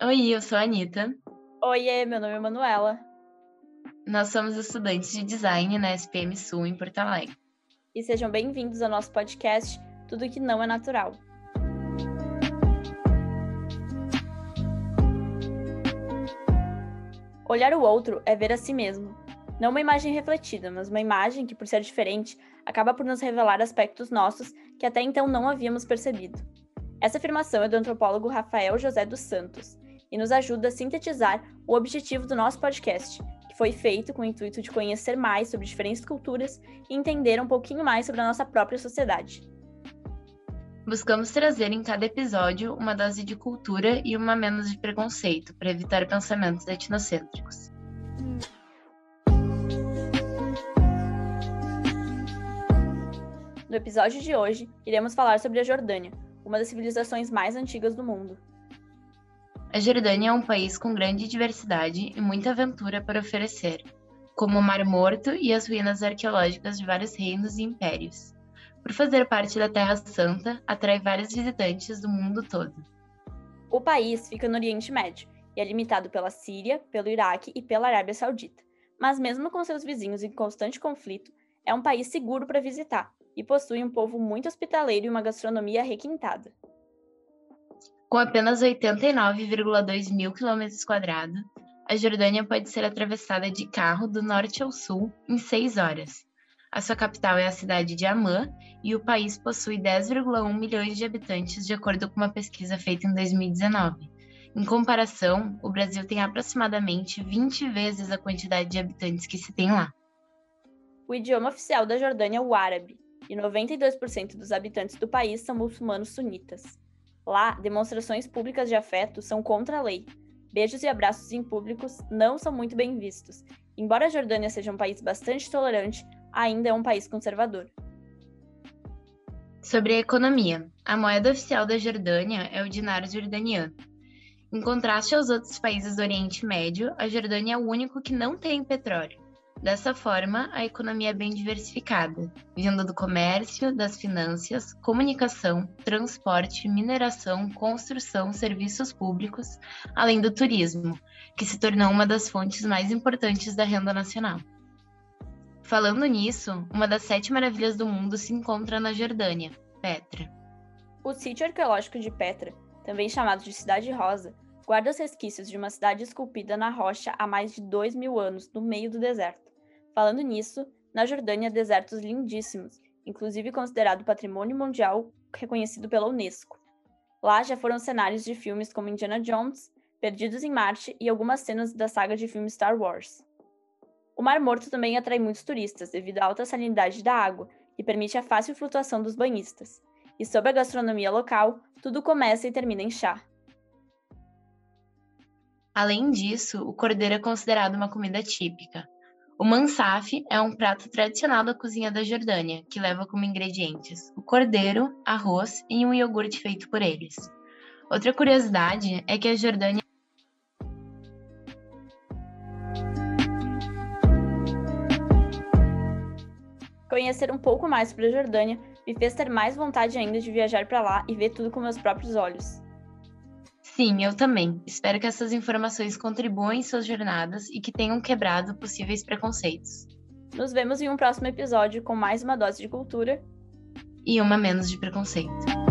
Oi, eu sou a Anitta. Oiê, meu nome é Manuela. Nós somos estudantes de design na SPM Sul, em Porto Alegre. E sejam bem-vindos ao nosso podcast Tudo que não é natural. Olhar o outro é ver a si mesmo. Não uma imagem refletida, mas uma imagem que, por ser diferente, acaba por nos revelar aspectos nossos que até então não havíamos percebido. Essa afirmação é do antropólogo Rafael José dos Santos e nos ajuda a sintetizar o objetivo do nosso podcast, que foi feito com o intuito de conhecer mais sobre diferentes culturas e entender um pouquinho mais sobre a nossa própria sociedade. Buscamos trazer em cada episódio uma dose de cultura e uma menos de preconceito, para evitar pensamentos etnocêntricos. No episódio de hoje, iremos falar sobre a Jordânia, uma das civilizações mais antigas do mundo. A Jordânia é um país com grande diversidade e muita aventura para oferecer, como o Mar Morto e as ruínas arqueológicas de vários reinos e impérios. Por fazer parte da Terra Santa, atrai vários visitantes do mundo todo. O país fica no Oriente Médio e é limitado pela Síria, pelo Iraque e pela Arábia Saudita. Mas mesmo com seus vizinhos em constante conflito, é um país seguro para visitar e possui um povo muito hospitaleiro e uma gastronomia requintada. Com apenas 89,2 mil quilômetros quadrados, a Jordânia pode ser atravessada de carro do norte ao sul em 6 horas. A sua capital é a cidade de Amã e o país possui 10,1 milhões de habitantes, de acordo com uma pesquisa feita em 2019. Em comparação, o Brasil tem aproximadamente 20 vezes a quantidade de habitantes que se tem lá. O idioma oficial da Jordânia é o árabe, e 92% dos habitantes do país são muçulmanos sunitas. Lá, demonstrações públicas de afeto são contra a lei. Beijos e abraços em públicos não são muito bem vistos. Embora a Jordânia seja um país bastante tolerante, ainda é um país conservador. Sobre a economia, a moeda oficial da Jordânia é o dinar jordaniano. Em contraste aos outros países do Oriente Médio, a Jordânia é o único que não tem petróleo. Dessa forma, a economia é bem diversificada, vindo do comércio, das finanças, comunicação, transporte, mineração, construção, serviços públicos, além do turismo, que se tornou uma das fontes mais importantes da renda nacional. Falando nisso, uma das 7 maravilhas do mundo se encontra na Jordânia, Petra. O sítio arqueológico de Petra, também chamado de Cidade Rosa, guarda os resquícios de uma cidade esculpida na rocha há mais de 2.000 anos, no meio do deserto. Falando nisso, na Jordânia há desertos lindíssimos, inclusive considerado patrimônio mundial reconhecido pela Unesco. Lá já foram cenários de filmes como Indiana Jones, Perdidos em Marte e algumas cenas da saga de filme Star Wars. O Mar Morto também atrai muitos turistas devido à alta salinidade da água, que permite a fácil flutuação dos banhistas. E sobre a gastronomia local, tudo começa e termina em chá. Além disso, o cordeiro é considerado uma comida típica. O mansaf é um prato tradicional da cozinha da Jordânia, que leva como ingredientes o cordeiro, arroz e um iogurte feito por eles. Outra curiosidade é que a Jordânia Conhecer um pouco mais sobre a Jordânia me fez ter mais vontade ainda de viajar para lá e ver tudo com meus próprios olhos. Sim, eu também. Espero que essas informações contribuam em suas jornadas e que tenham quebrado possíveis preconceitos. Nos vemos em um próximo episódio com mais uma dose de cultura e uma menos de preconceito.